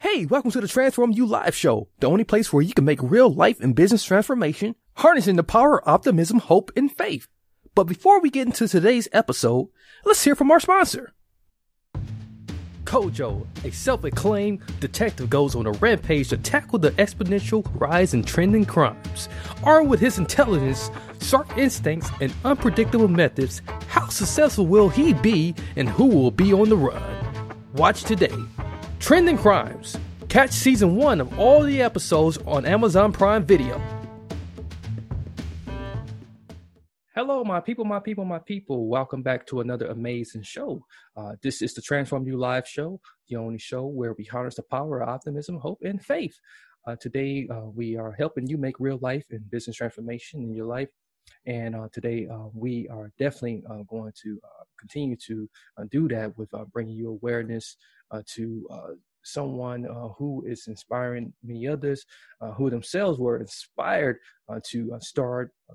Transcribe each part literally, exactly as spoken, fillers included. Hey, welcome to the Transform You Live Show, the only place where you can make real life and business transformation, harnessing the power of optimism, hope, and faith. But before we get into today's episode, let's hear from our sponsor. Kojo, a self-acclaimed detective, goes on a rampage to tackle the exponential rise in trending crimes. Armed with his intelligence, sharp instincts, and unpredictable methods, how successful will he be and who will be on the run? Watch today. Trending Crimes. Catch season one of all the episodes on Amazon Prime Video. Hello, my people, my people, my people. Welcome back to another amazing show. Uh, this is the Transform You Live Show, the only show where we harness the power of optimism, hope, and faith. Uh, today, uh, we are helping you make real life and business transformation in your life. And uh, today, uh, we are definitely uh, going to uh, continue to uh, do that with uh, bringing you awareness uh, to uh, someone uh, who is inspiring many others, uh, who themselves were inspired uh, to uh, start uh,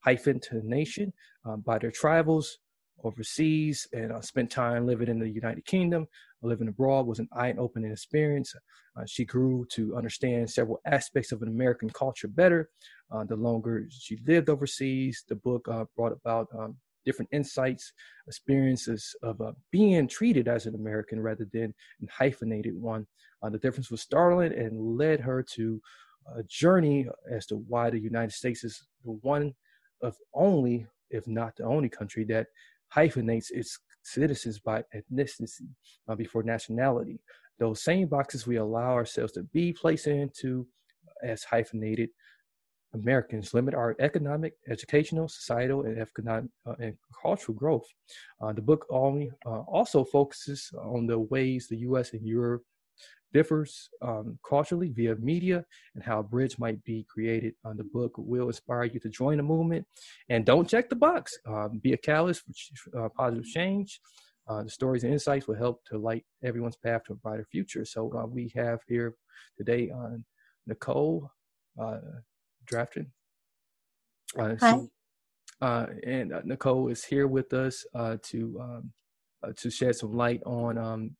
Hyphen Nation uh, by their travels overseas, and uh, spent time living in the United Kingdom. Living abroad was an eye-opening experience. Uh, she grew to understand several aspects of an American culture better. Uh, the longer she lived overseas, the book uh, brought about um, different insights, experiences of uh, being treated as an American rather than an hyphenated one. Uh, the difference was startling and led her to a journey as to why the United States is the one of only, if not the only country that hyphenates its citizens by ethnicity uh, before nationality. Those same boxes we allow ourselves to be placed into as hyphenated Americans limit our economic, educational, societal, and economic uh, and cultural growth. Uh, the book only uh, also focuses on the ways the U S and Europe differs um, culturally via media and how a bridge might be created. On the book will inspire you to join the movement, and don't check the box. Um, be a catalyst for uh, positive change. Uh, the stories and insights will help to light everyone's path to a brighter future. So uh, we have here today on Nicole uh, Drafton. Uh, Hi. She, uh, and uh, Nicole is here with us uh, to um, uh, to shed some light on um,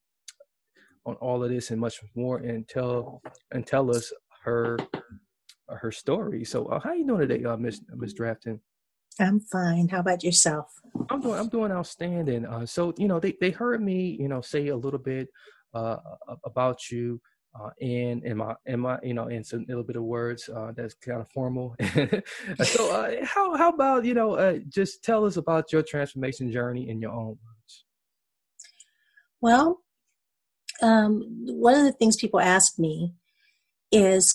on all of this and much more, and tell and tell us her her story. So, uh, how you doing today, uh, Miss Miss Drafton? I'm fine. How about yourself? I'm doing I'm doing outstanding. Uh, so, you know, they, they heard me, you know, say a little bit uh, about you, uh, and in my in my you know, in some little bit of words uh, that's kind of formal. so, uh, how how about you know, uh, just tell us about your transformation journey in your own words. Well. Um, one of the things people ask me is,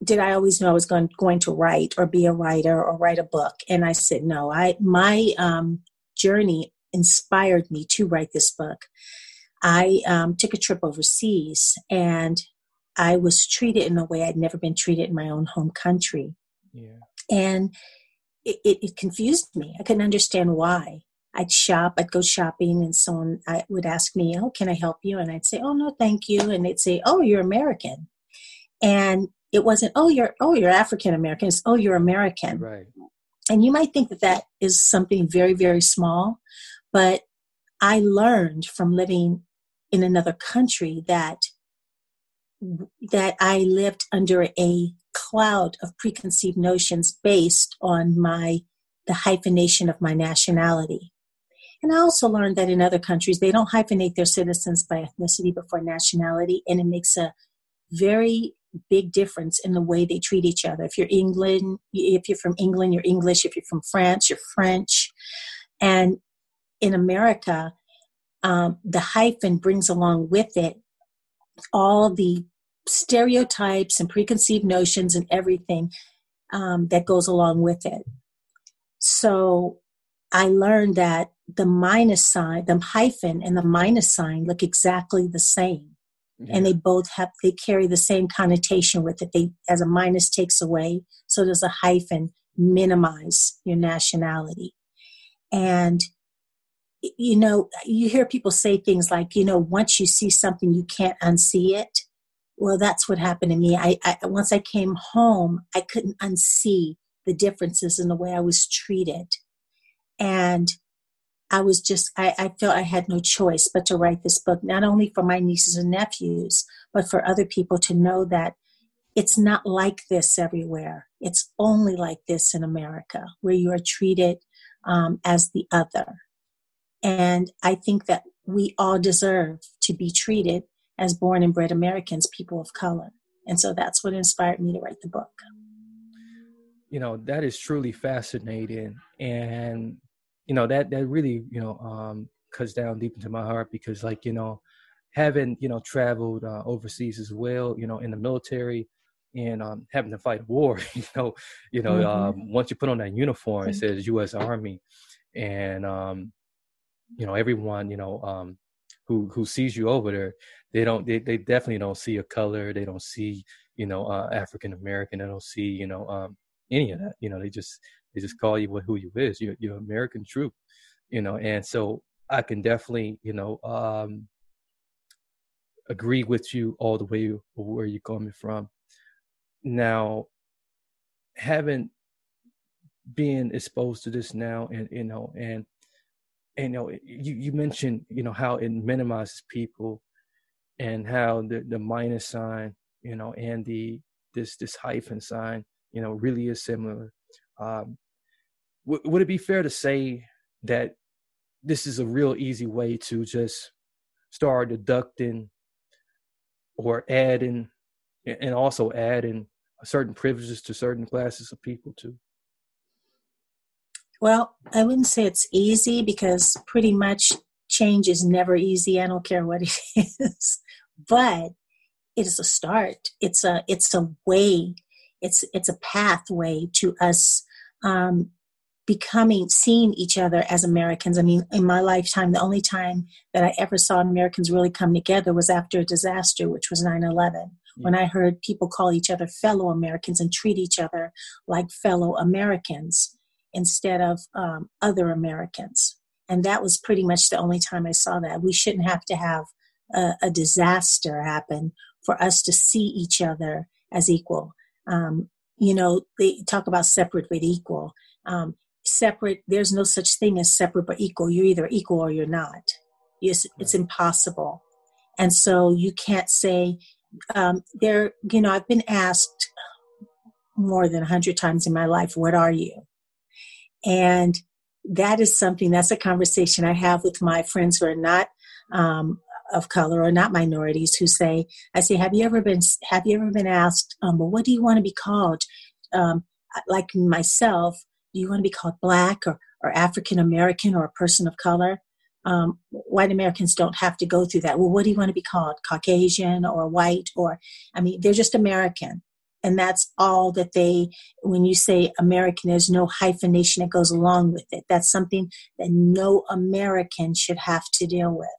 did I always know I was going, going to write or be a writer or write a book? And I said, no, I, my um, journey inspired me to write this book. I um, took a trip overseas, and I was treated in a way I'd never been treated in my own home country. Yeah. And it, it, it confused me. I couldn't understand why. I'd shop, I'd go shopping, and someone I would ask me, oh, can I help you? And I'd say, oh, no, thank you. And they'd say, oh, you're American. And it wasn't, oh, you're oh, you're African-American. It's, oh, you're American. Right. And you might think that that is something very, very small, but I learned from living in another country that that I lived under a cloud of preconceived notions based on my the hyphenation of my nationality. And I also learned that in other countries, they don't hyphenate their citizens by ethnicity, but for nationality. And it makes a very big difference in the way they treat each other. If you're England, if you're from England, you're English. If you're from France, you're French. And in America, um, the hyphen brings along with it all the stereotypes and preconceived notions and everything um, that goes along with it. So I learned that the minus sign, the hyphen and the minus sign look exactly the same. Yeah. And they both have, they carry the same connotation with it. They, as a minus takes away, so does a hyphen minimize your nationality. And, you know, you hear people say things like, you know, once you see something, you can't unsee it. Well, that's what happened to me. I, I once I came home, I couldn't unsee the differences in the way I was treated. And I was just, I, I felt I had no choice but to write this book, not only for my nieces and nephews, but for other people to know that it's not like this everywhere. It's only like this in America, where you are treated um, as the other. And I think that we all deserve to be treated as born and bred Americans, people of color. And so that's what inspired me to write the book. You know, that is truly fascinating. And you know, that, that really, you know, um, cuts down deep into my heart because, like, you know, having, you know, traveled uh, overseas as well, you know, in the military and um, having to fight a war, you know, you know, mm-hmm. um, once you put on that uniform, it says U S Army. And, um, you know, everyone, you know, um, who, who sees you over there, they don't, they, they definitely don't see a color. They don't see, you know, uh, African-American. They don't see, you know, um, any of that, you know, they just, They just call you what who you is. You're, you're American troop, you know. And so I can definitely, you know, um, agree with you all the way where you're coming from. Now, having been exposed to this now, and you know, and and you know, you, you mentioned, you know, how it minimizes people, and how the, the minus sign, you know, and the this this hyphen sign, you know, really is similar. Um, w- would it be fair to say that this is a real easy way to just start deducting or adding, and also adding certain privileges to certain classes of people too? Well, I wouldn't say it's easy because pretty much change is never easy. I don't care what it is, but it is a start. It's a, it's a way. It's it's a pathway to us um, becoming, seeing each other as Americans. I mean, in my lifetime, the only time that I ever saw Americans really come together was after a disaster, which was nine eleven, mm-hmm. when I heard people call each other fellow Americans and treat each other like fellow Americans instead of um, other Americans. And that was pretty much the only time I saw that. We shouldn't have to have a, a disaster happen for us to see each other as equal. Um, you know, they talk about separate but equal. Um, separate, there's no such thing as separate but equal. You're either equal or you're not. It's, it's impossible. And so you can't say, um, there, you know, I've been asked more than a hundred times in my life, what are you? And that is something, that's a conversation I have with my friends who are not, um, of color or not minorities, who say, I say, have you ever been, have you ever been asked, um, well, what do you want to be called? Um, like myself, do you want to be called Black or, or African American or a person of color? Um, white Americans don't have to go through that. Well, what do you want to be called? Caucasian or white, or, I mean, they're just American. And that's all that they, when you say American, there's no hyphenation that goes along with it. That's something that no American should have to deal with.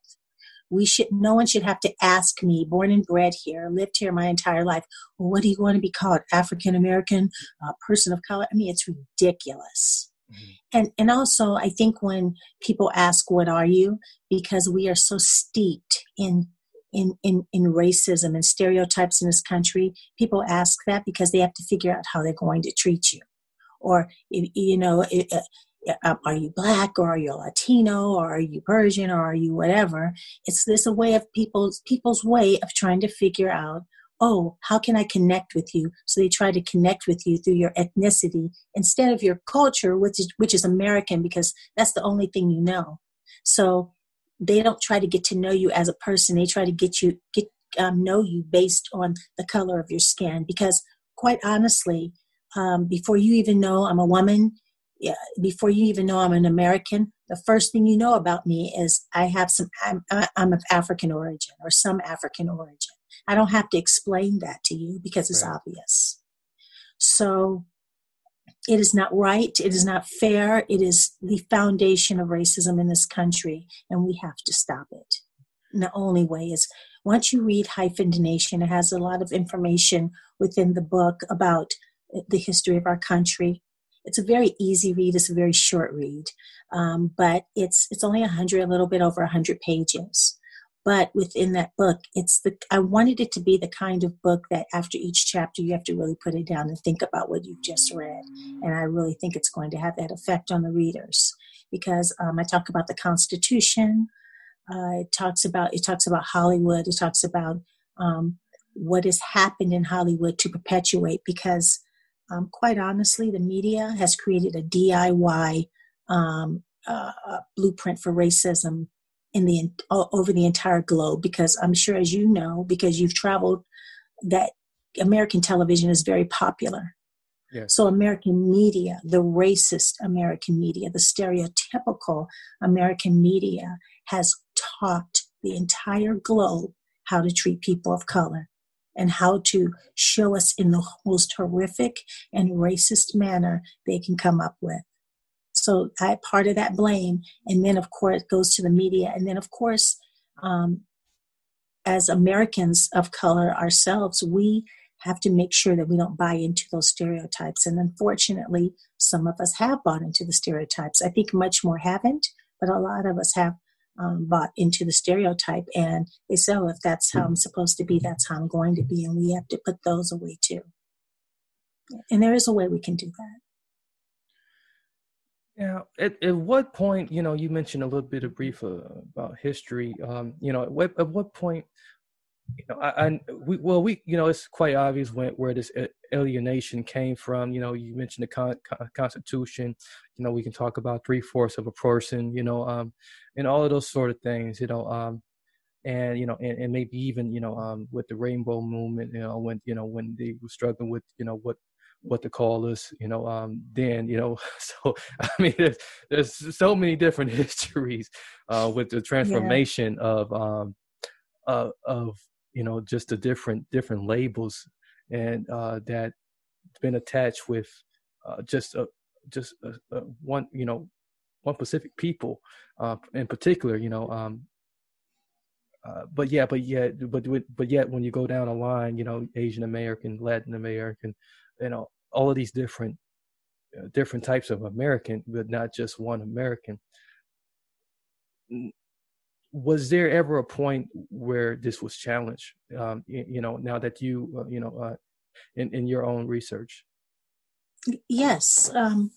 We should, no one should have to ask me, born and bred here, lived here my entire life, well, what do you want to be called? African American, uh, person of color? I mean, it's ridiculous. Mm-hmm. And and also, I think when people ask, what are you? Because we are so steeped in, in, in, in racism and stereotypes in this country, people ask that because they have to figure out how they're going to treat you. Or, you know, it, uh, are you Black, or are you Latino, or are you Persian, or are you whatever? It's this a way of people's people's way of trying to figure out, oh, how can I connect with you? So they try to connect with you through your ethnicity instead of your culture, which is, which is American, because that's the only thing you know. So they don't try to get to know you as a person. They try to get you get um, know you based on the color of your skin, because quite honestly, um, before you even know I'm a woman, yeah, before you even know I'm an American, the first thing you know about me is I have some, I'm, I'm of African origin or some African origin. I don't have to explain that to you because it's right. Obvious. So it is not right. It is not fair. It is the foundation of racism in this country, and we have to stop it. And the only way is Once you read Hyphen Nation, it has a lot of information within the book about the history of our country. It's a very easy read. It's a very short read, um, but it's it's only one hundred, a little bit over one hundred pages. But within that book, it's the I wanted it to be the kind of book that after each chapter, you have to really put it down and think about what you've just read. And I really think it's going to have that effect on the readers because um, I talk about the Constitution. Uh, it talks about it talks about Hollywood. It talks about um, what has happened in Hollywood to perpetuate because. Um, quite honestly, the media has created a D I Y um, uh, blueprint for racism in the all over the entire globe. Because I'm sure, as you know, because you've traveled, that American television is very popular. Yes. So American media, the racist American media, the stereotypical American media has taught the entire globe how to treat people of color. And how to show us in the most horrific and racist manner they can come up with. So I part of that blame, and then of course it goes to the media, and then of course, um, as Americans of color ourselves, we have to make sure that we don't buy into those stereotypes. And unfortunately, some of us have bought into the stereotypes. I think much more haven't, but a lot of us have. Um, bought into the stereotype, and they say, oh, if that's how I'm supposed to be, that's how I'm going to be, and we have to put those away too. And there is a way we can do that. Now, at, at what point, you know, you mentioned a little bit of brief uh, about history, um, you know, at what, at what point, you know, I, I we, well, we, you know, it's quite obvious when, where this alienation came from. You know, you mentioned the con- con- Constitution. You know, we can talk about three fourths of a person. You know, um, and all of those sort of things. You know, um, and you know, and, and maybe even you know, um, with the Rainbow Movement. You know, when you know when they were struggling with you know what what to call us. You know, um, then you know, so I mean, there's, there's so many different histories uh, with the transformation yeah. of um, uh, of you know, just the different different labels and uh, that been attached with uh, just a, just a, a one, you know, one specific people uh, in particular, you know. Um, uh, but yeah, but yet, but but yet, when you go down a line, you know, Asian American, Latin American, you know, all of these different uh, different types of American, but not just one American. Was there ever a point where this was challenged, um, you, you know, now that you, uh, you know, uh, in, in your own research? Yes. Um,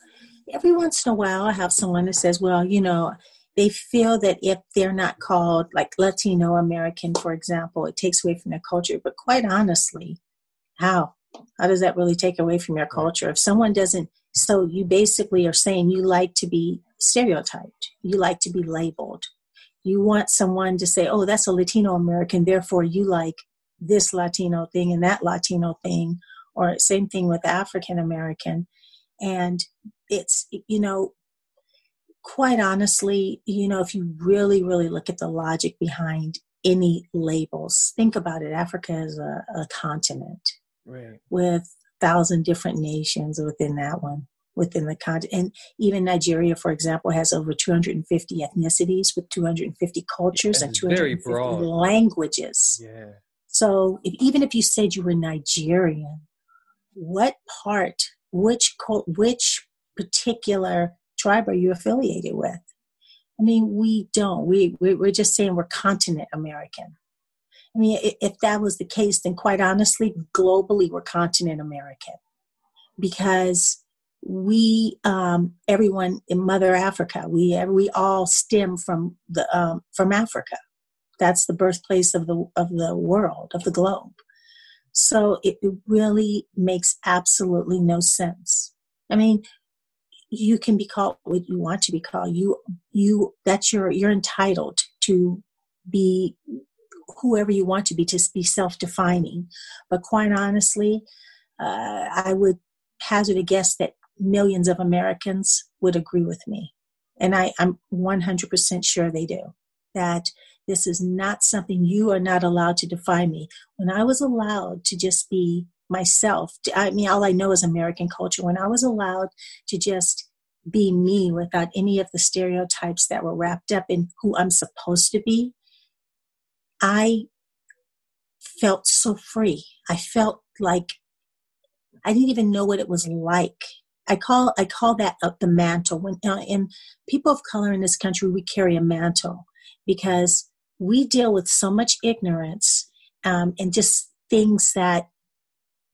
every once in a while, I have someone that says, well, you know, they feel that if they're not called like Latino American, for example, it takes away from their culture. But quite honestly, how? How does that really take away from your culture? If someone doesn't, so you basically are saying you like to be stereotyped. You like to be labeled. You want someone to say, oh, that's a Latino American, therefore you like this Latino thing and that Latino thing, or same thing with African American. And it's, you know, quite honestly, you know, if you really, really look at the logic behind any labels, think about it. Africa is a, a continent right. with a thousand different nations within that one. Within the continent, and even Nigeria, for example, has over two hundred fifty ethnicities with two hundred fifty cultures and two hundred fifty languages. Yeah. So if, even if you said you were Nigerian, what part, which which particular tribe are you affiliated with? I mean, we don't. We, we're just saying we're continent American. I mean, if that was the case, then quite honestly, globally, we're continent American because we, um, everyone in Mother Africa, we we all stem from the um, from Africa. That's the birthplace of the of the world, of the globe. So it really makes absolutely no sense. I mean, you can be called what you want to be called. You you that's your you're entitled to be whoever you want to be, to be self-defining. But quite honestly, uh, I would hazard a guess that millions of Americans would agree with me. And I, I'm one hundred percent sure they do, that this is not something you are not allowed to define me. When I was allowed to just be myself, I mean, all I know is American culture. When I was allowed to just be me without any of the stereotypes that were wrapped up in who I'm supposed to be, I felt so free. I felt like I didn't even know what it was like. I call I call that up the mantle. When uh, and people of color in this country, we carry a mantle because we deal with so much ignorance um, and just things that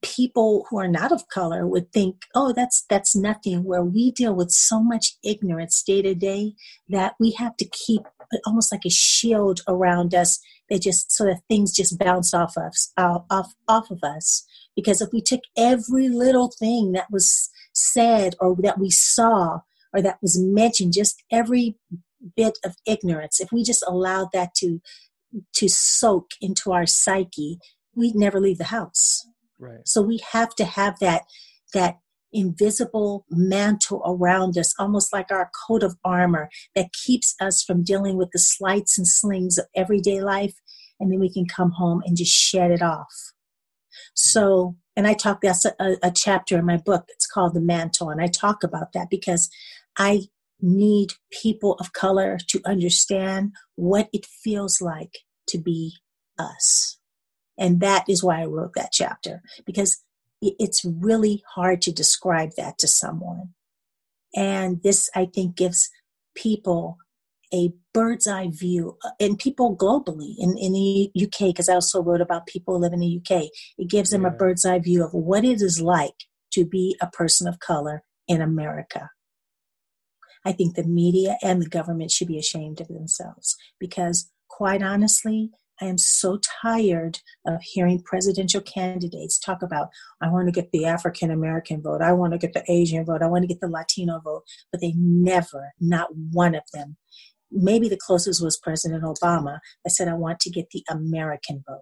people who are not of color would think, oh, that's that's nothing. Where we deal with so much ignorance day to day that we have to keep almost like a shield around us. They just so that things just bounce off us, uh, off off of us. Because if we took every little thing that was said or that we saw or that was mentioned, just every bit of ignorance, if we just allowed that to to soak into our psyche, we'd never leave the house. Right. So we have to have that that invisible mantle around us, almost like our coat of armor that keeps us from dealing with the slights and slings of everyday life, and then we can come home and just shed it off. So, and I talk, that's a, a chapter in my book, it's called The Mantle, and I talk about that because I need people of color to understand what it feels like to be us. And that is why I wrote that chapter, because it's really hard to describe that to someone. And this, I think, gives people a bird's eye view, and people globally in, in the U K, because I also wrote about people who live in the U K. It gives them yeah. a bird's eye view of what it is like to be a person of color in America. I think the media and the government should be ashamed of themselves because, quite honestly, I am so tired of hearing presidential candidates talk about, I want to get the African-American vote, I want to get the Asian vote, I want to get the Latino vote, but they never, not one of them. Maybe the closest was President Obama that said, I want to get the American vote.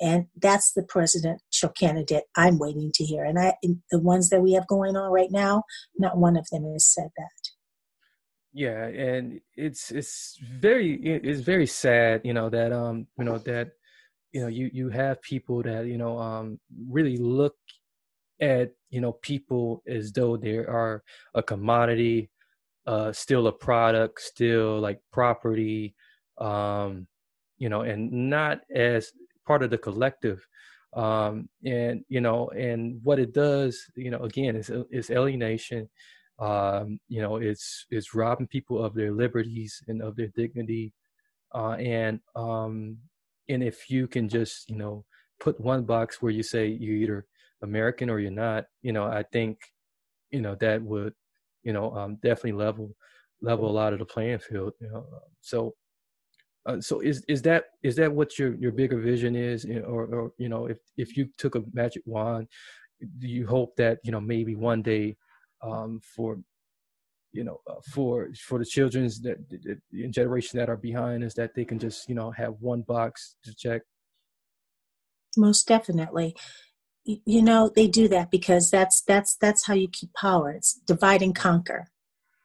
And that's the presidential candidate I'm waiting to hear. And I, the ones that we have going on right now, not one of them has said that. Yeah, and it's it's very it's very sad, you know, that um you know that you know you, you have people that you know um really look at you know people as though they are a commodity, uh, still a product, still like property, um, you know, and not as part of the collective, um, and you know, and what it does, you know, again, is is alienation. Um, you know, it's it's robbing people of their liberties and of their dignity. Uh, and um, and if you can just, you know, put one box where you say you're either American or you're not, you know, I think, you know, that would, you know, um, definitely level level a lot of the playing field. You know, so. Uh, so is is that is that what your, your bigger vision is, you know, or, or you know, if, if you took a magic wand, do you hope that you know maybe one day, um, for, you know, uh, for for the children's that the generation that are behind us that they can just you know have one box to check? Most definitely, you know they do that because that's that's that's how you keep power. It's divide and conquer.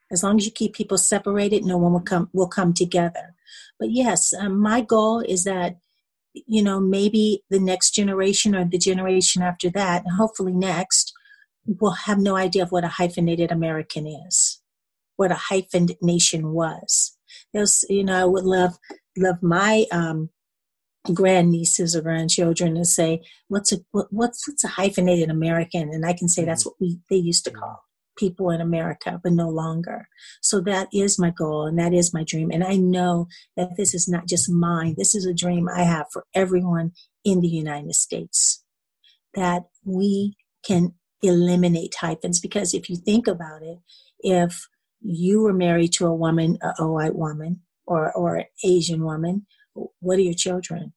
As long as you keep people separated, no one will come will come together. But yes, um, my goal is that, you know, maybe the next generation or the generation after that, and hopefully next, will have no idea of what a hyphenated American is, what a hyphened nation was. There's, you know, I would love love my um, grandnieces or grandchildren to say, "What's a what, what's what's a hyphenated American?" And I can say that's what we they used to call people in America, but no longer. So that is my goal, and that is my dream. And I know that this is not just mine. This is a dream I have for everyone in the United States, that we can eliminate hyphens. Because if you think about it, if you were married to a woman, a white woman, or, or an Asian woman, what are your children?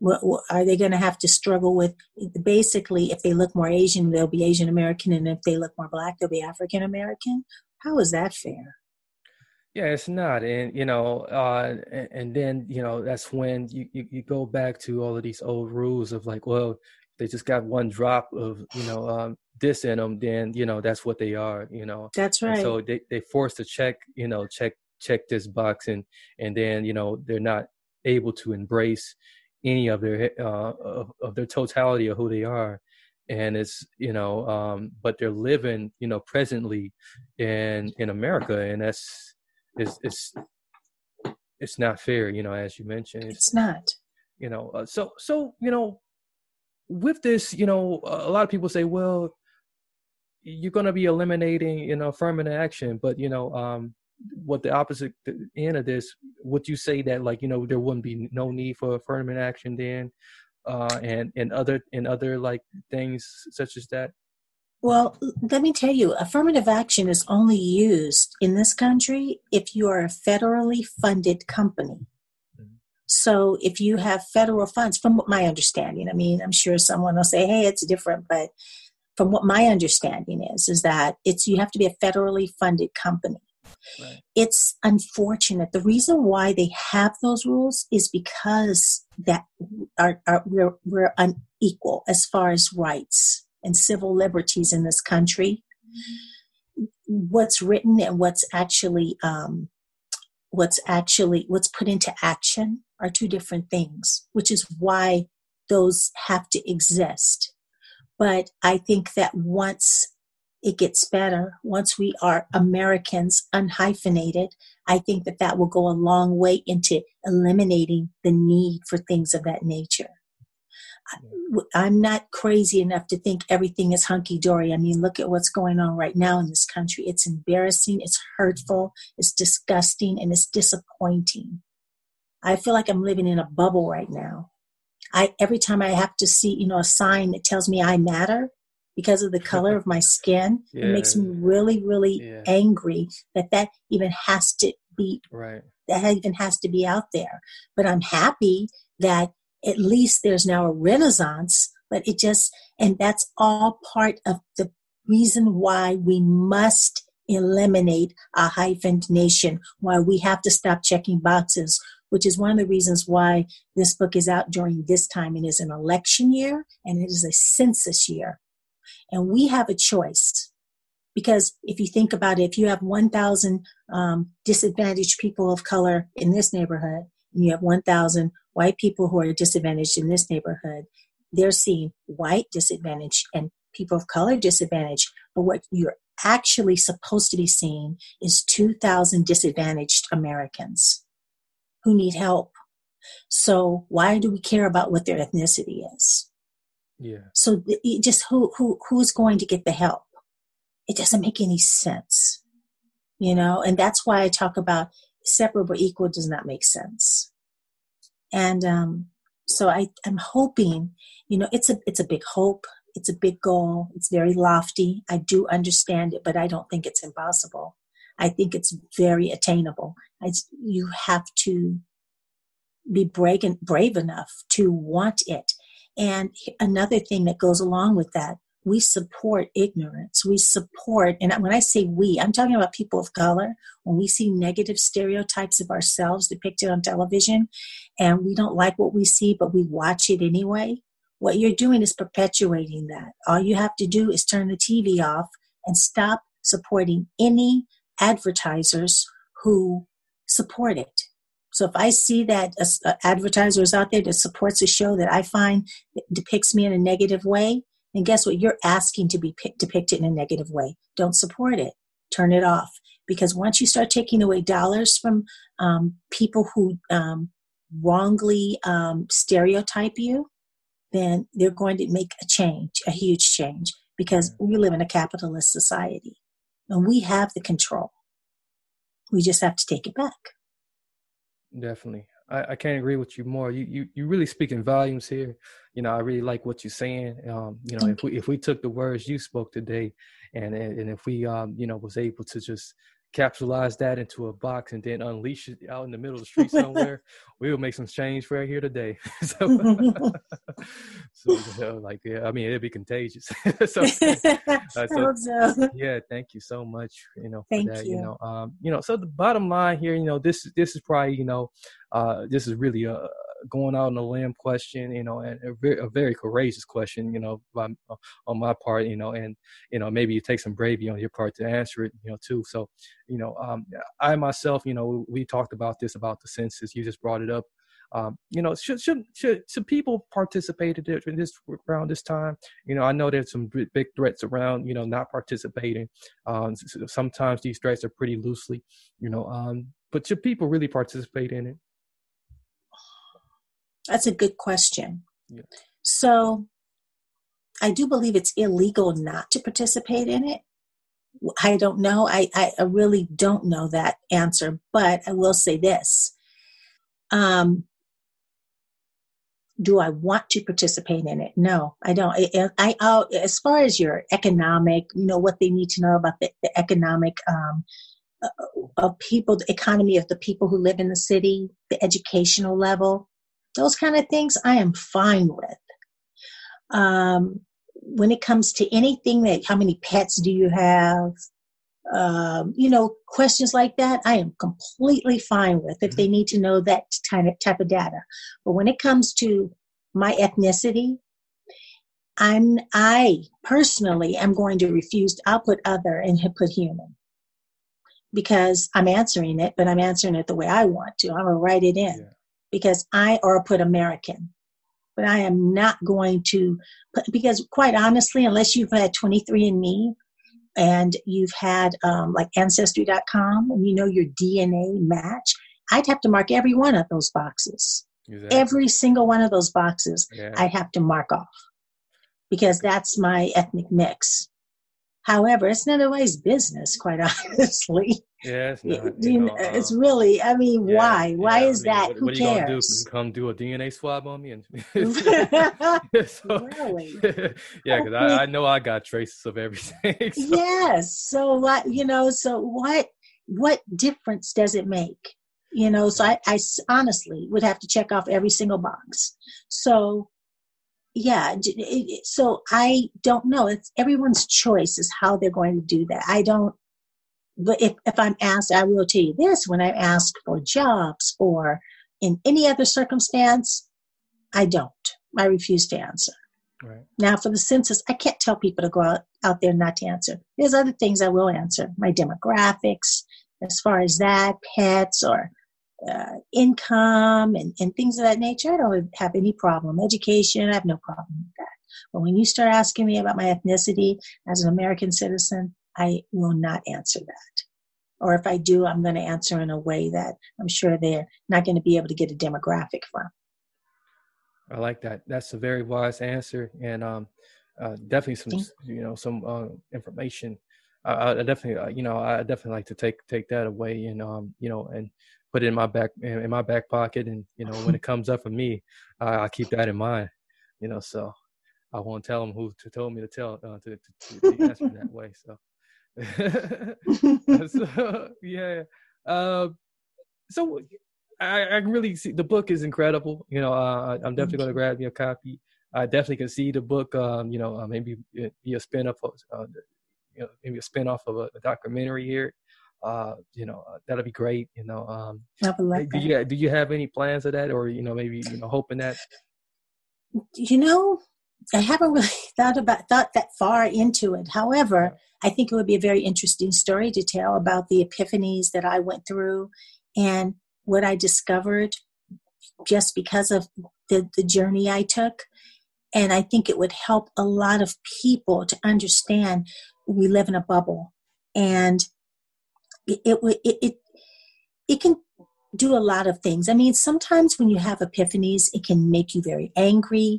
What, what, are they going to have to struggle with? Basically, if they look more Asian, they'll be Asian American, and if they look more Black, they'll be African American. How is that fair? Yeah, it's not. And, you know, uh, and, and then, you know, that's when you, you, you go back to all of these old rules of like, well, they just got one drop of, you know, um, this in them, then, you know, that's what they are, you know. That's right. And so they, they forced to check, you know, check, check this box, and, and then, you know, they're not able to embrace any of their, uh, of, of their totality of who they are. And it's, you know, um, but they're living, you know, presently in, in America. And that's, it's, it's, it's not fair, you know, as you mentioned. It's, it's not, you know, uh, so, so, you know, with this, you know, a lot of people say, well, you're going to be eliminating, you know, affirmative action, but, you know, um, what the opposite end of this, would you say that, like, you know, there wouldn't be no need for affirmative action then, uh, and, and other, and other like things such as that? Well, let me tell you, affirmative action is only used in this country if you are a federally funded company. Mm-hmm. So if you have federal funds, from my understanding, I mean, I'm sure someone will say, hey, it's different, but from what my understanding is, is that it's, you have to be a federally funded company. Right. It's unfortunate. The reason why they have those rules is because that are, are, we're, we're unequal as far as rights and civil liberties in this country. What's written and what's actually um, what's actually what's put into action are two different things, which is why those have to exist. But I think that once it gets better, once we are Americans unhyphenated, I think that that will go a long way into eliminating the need for things of that nature. I'm not crazy enough to think everything is hunky-dory. I mean, look at what's going on right now in this country. It's embarrassing, it's hurtful, it's disgusting, and it's disappointing. I feel like I'm living in a bubble right now. I every time I have to see, you know, a sign that tells me I matter, because of the color of my skin, yeah. It makes me really, really yeah. angry that that even has to be right. That even has to be out there. But I'm happy that at least there's now a renaissance. But it just, and that's all part of the reason why we must eliminate a hyphened nation. Why we have to stop checking boxes, which is one of the reasons why this book is out during this time. It is an election year, and it is a census year. And we have a choice, because if you think about it, if you have one thousand um, disadvantaged people of color in this neighborhood, and you have one thousand white people who are disadvantaged in this neighborhood, they're seeing white disadvantaged and people of color disadvantaged. But what you're actually supposed to be seeing is two thousand disadvantaged Americans who need help. So why do we care about what their ethnicity is? Yeah. So just who who who's going to get the help? It doesn't make any sense, you know. And that's why I talk about separate but equal does not make sense. And um, so I I'm hoping, you know, it's a it's a big hope, it's a big goal, it's very lofty. I do understand it, but I don't think it's impossible. I think it's very attainable. I, you have to be brave and brave enough to want it. And another thing that goes along with that, we support ignorance. We support, and when I say we, I'm talking about people of color. When we see negative stereotypes of ourselves depicted on television, and we don't like what we see, but we watch it anyway, what you're doing is perpetuating that. All you have to do is turn the T V off and stop supporting any advertisers who support it. So if I see that an advertiser is out there that supports a show that I find depicts me in a negative way, then guess what? You're asking to be p- depicted in a negative way. Don't support it. Turn it off. Because once you start taking away dollars from um, people who um, wrongly um, stereotype you, then they're going to make a change, a huge change. because we live in a capitalist society and we have the control. We just have to take it back. Definitely. I, I can't agree with you more. You, you, you really speak in volumes here. You know, I really like what you're saying. Um, you know, if we, if we took the words you spoke today and, and, and if we, um, you know, was able to just capitalize that into a box and then unleash it out in the middle of the street somewhere, we will make some change right here today. so, so you know, like, yeah, I mean, it'd be contagious. so, uh, so, so. Yeah. Thank you so much, you know, for thank that, you. you know, um, you know, so the bottom line here, you know, this, this is probably, you know, uh, this is really a, uh, going out on a limb question, you know, and a very, a very courageous question, you know, by, on my part, you know, and, you know, maybe it takes some bravery on your part to answer it, you know, too. So, you know, um, I myself, you know, we talked about this, about the census, you just brought it up. Um, you know, should, should, should, should people participate in this around this time? You know, I know there's some big threats around, you know, not participating. Um, sometimes these threats are pretty loosely, you know, um, but should people really participate in it? That's a good question. Yeah. So I do believe it's illegal not to participate in it. I don't know. I, I, I really don't know that answer, but I will say this. Um, do I want to participate in it? No, I don't. I, I, I as far as your economic, you know, what they need to know about the, the economic um, of people, the economy of the people who live in the city, the educational level, those kind of things I am fine with. Um, when it comes to anything like how many pets do you have, um, you know, questions like that, I am completely fine with if they need to know that kind of type of data. But when it comes to my ethnicity, I'm I personally am going to refuse. I'll put other and put human because I'm answering it, but I'm answering it the way I want to. I'm gonna write it in. Yeah. Because I or put American, but I am not going to, because quite honestly, unless you've had twenty-three and me and you've had um, like ancestry dot com and you know your D N A match, I'd have to mark every one of those boxes. Exactly. Every single one of those boxes yeah. I'd have to mark off because that's my ethnic mix. However, it's none of my business, quite honestly. Yeah, it's not. It, you know, it's um, really, I mean, yeah, why? Yeah, why is I mean, that? What, Who what cares? What are you going to do? Come do a D N A swab on me? And so, really? Yeah, because I, I know I got traces of everything. So. Yes. So, what, you know, so what What difference does it make? You know, so I, I honestly would have to check off every single box. So, yeah. So I don't know. It's everyone's choice is how they're going to do that. I don't, but if, if I'm asked, I will tell you this, when I'm asked for jobs or in any other circumstance, I don't. I refuse to answer. Right. Now for the census, I can't tell people to go out, out there not to answer. There's other things I will answer. My demographics, as far as that, pets or Uh, income and, and things of that nature, I don't have any problem. Education, I have no problem with that. But when you start asking me about my ethnicity as an American citizen, I will not answer that. Or if I do, I'm going to answer in a way that I'm sure they're not going to be able to get a demographic from. I like that. That's a very wise answer, and um, uh, definitely some you. you know some uh, information. I, I definitely uh, you know I definitely like to take take that away and um you know and. put it in my back in my back pocket, and you know when it comes up for me, uh, I keep that in mind. You know, so I won't tell them who to, told me to tell uh, to, to, to answer me that way. So, so yeah. Uh, so I, I really see the book is incredible. You know, uh, I'm definitely going to grab me a copy. I definitely can see the book. Um, you know, uh, maybe be a spin off. Uh, you know, maybe a spin off of a, a documentary here. Uh, you know, uh, that'll be great. You know, um, like do you do you have any plans of that, or you know, maybe you know, hoping that? You know, I haven't really thought about thought that far into it. However, I think it would be a very interesting story to tell about the epiphanies that I went through and what I discovered just because of the, the journey I took. And I think it would help a lot of people to understand we live in a bubble, and It, it it it can do a lot of things. I mean, sometimes when you have epiphanies, it can make you very angry,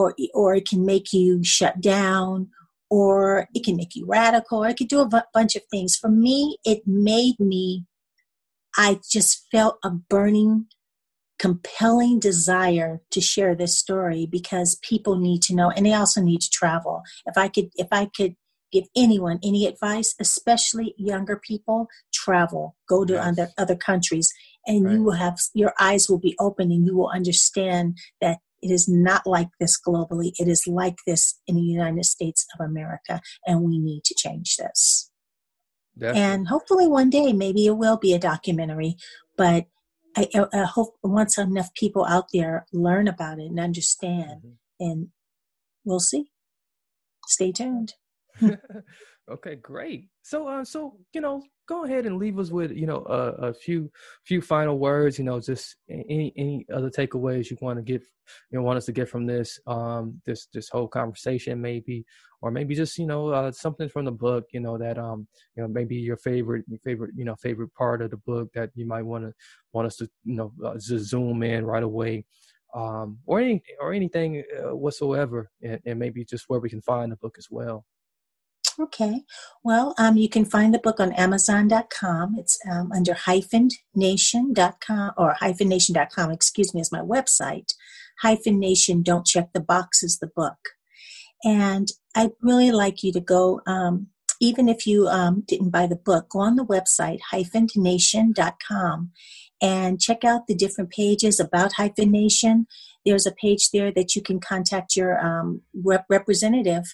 or or it can make you shut down, or it can make you radical, or it could do a b- bunch of things. For me, it made me, I just felt a burning, compelling desire to share this story because people need to know, and they also need to travel. If I could, if I could give anyone any advice, especially younger people, travel, go to yes. other, other countries, and right. you will have, your eyes will be open, and you will understand that it is not like this globally. It is like this in the United States of America, and we need to change this. Definitely. And hopefully one day, maybe it will be a documentary, but I, I hope once enough people out there learn about it and understand, mm-hmm. and we'll see. Stay tuned. Okay, great. So, uh, so you know, go ahead and leave us with you know a, a few few final words. You know, just any any other takeaways you want to get, you know, want us to get from this um this this whole conversation, maybe, or maybe just you know uh, something from the book. You know that um you know maybe your favorite your favorite you know favorite part of the book that you might want to want us to you know uh, just zoom in right away, um or any or anything uh, whatsoever, and, and maybe just where we can find the book as well. Okay. Well, um, you can find the book on amazon dot com. It's um, under hyphen nation dot com or hyphen nation dot com, excuse me, is my website. Hyphen Nation, Don't Check the Box is the book. And I'd really like you to go, um, even if you um, didn't buy the book, go on the website, hyphen nation dot com, and check out the different pages about Hyphen Nation. There's a page there that you can contact your um, rep- representative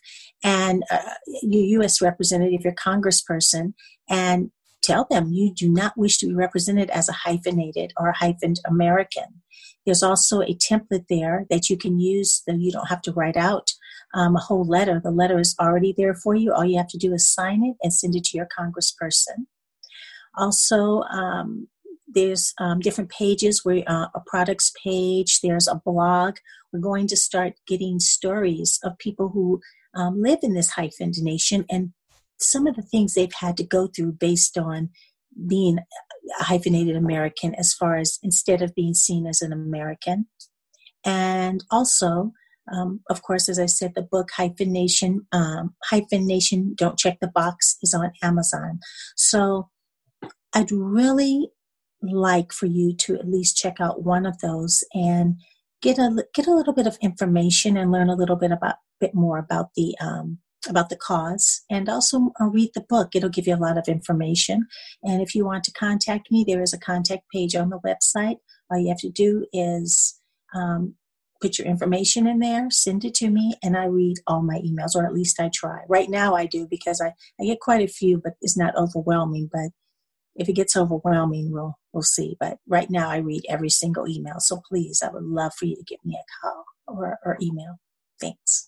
and uh, your U S representative, your congressperson, and tell them you do not wish to be represented as a hyphenated or a hyphened American. There's also a template there that you can use, though you don't have to write out um, a whole letter. The letter is already there for you. All you have to do is sign it and send it to your congressperson. Also, um, There's um, different pages, where uh, a products page, there's a blog. We're going to start getting stories of people who um, live in this hyphen nation and some of the things they've had to go through based on being a hyphenated American, as far as instead of being seen as an American. And also, um, of course, as I said, the book Hyphen Nation, um, Hyphen Nation, Don't Check the Box is on Amazon. So I'd really like for you to at least check out one of those and get a get a little bit of information and learn a little bit about bit more about the um, about the cause, and also read the book. It'll give you a lot of information. And if you want to contact me, there is a contact page on the website. All you have to do is um, put your information in there, send it to me, and I read all my emails, or at least I try. Right now I do, because I, I get quite a few, but it's not overwhelming. But if it gets overwhelming, we'll we'll see. But right now, I read every single email. So please, I would love for you to give me a call or, or email. Thanks.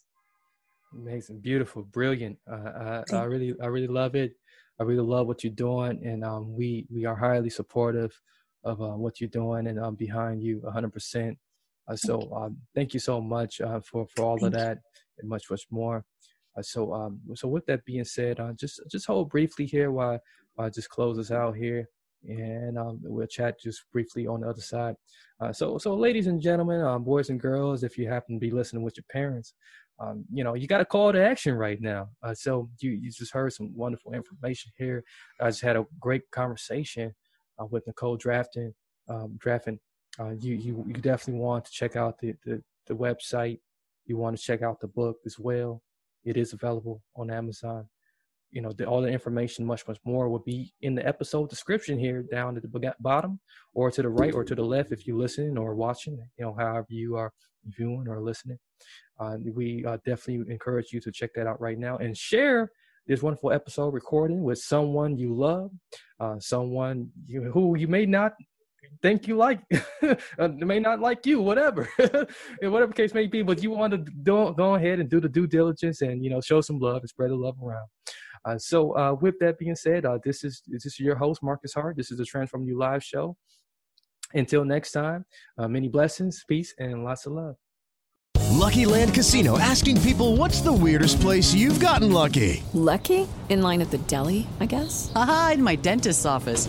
Amazing, beautiful, brilliant. Uh, I, I really I really love it. I really love what you're doing, and um, we we are highly supportive of uh, what you're doing, and I'm behind you one hundred percent. Uh, so um, thank you so much uh, for for all thank of that you. And much much more. Uh, so um so with that being said, uh, just just hold briefly here while. Uh, just close us out here, and um, we'll chat just briefly on the other side. Uh, so, so ladies and gentlemen, um, boys and girls, if you happen to be listening with your parents, um, you know, you got a call to action right now. Uh, so you, you just heard some wonderful information here. I just had a great conversation uh, with Nicole Drafton. Um, Drafton, uh, you, you you definitely want to check out the, the, the website. You want to check out the book as well. It is available on Amazon. You know, the, all the information, much, much more, will be in the episode description here down at the bottom, or to the right or to the left if you're listening or watching, you know, however you are viewing or listening. Uh, we uh, definitely encourage you to check that out right now and share this wonderful episode recording with someone you love, uh, someone you, who you may not think you like, uh, may not like you, whatever, in whatever case may be, but you want to do, go ahead and do the due diligence and, you know, show some love and spread the love around. Uh, so uh, with that being said, uh, this is this is your host, Marcus Hart. This is the Transform You Live Show. Until next time, uh, many blessings, peace, and lots of love. Lucky Land Casino asking people, what's the weirdest place you've gotten lucky? Lucky? In line at the deli, I guess? Aha, in my dentist's office.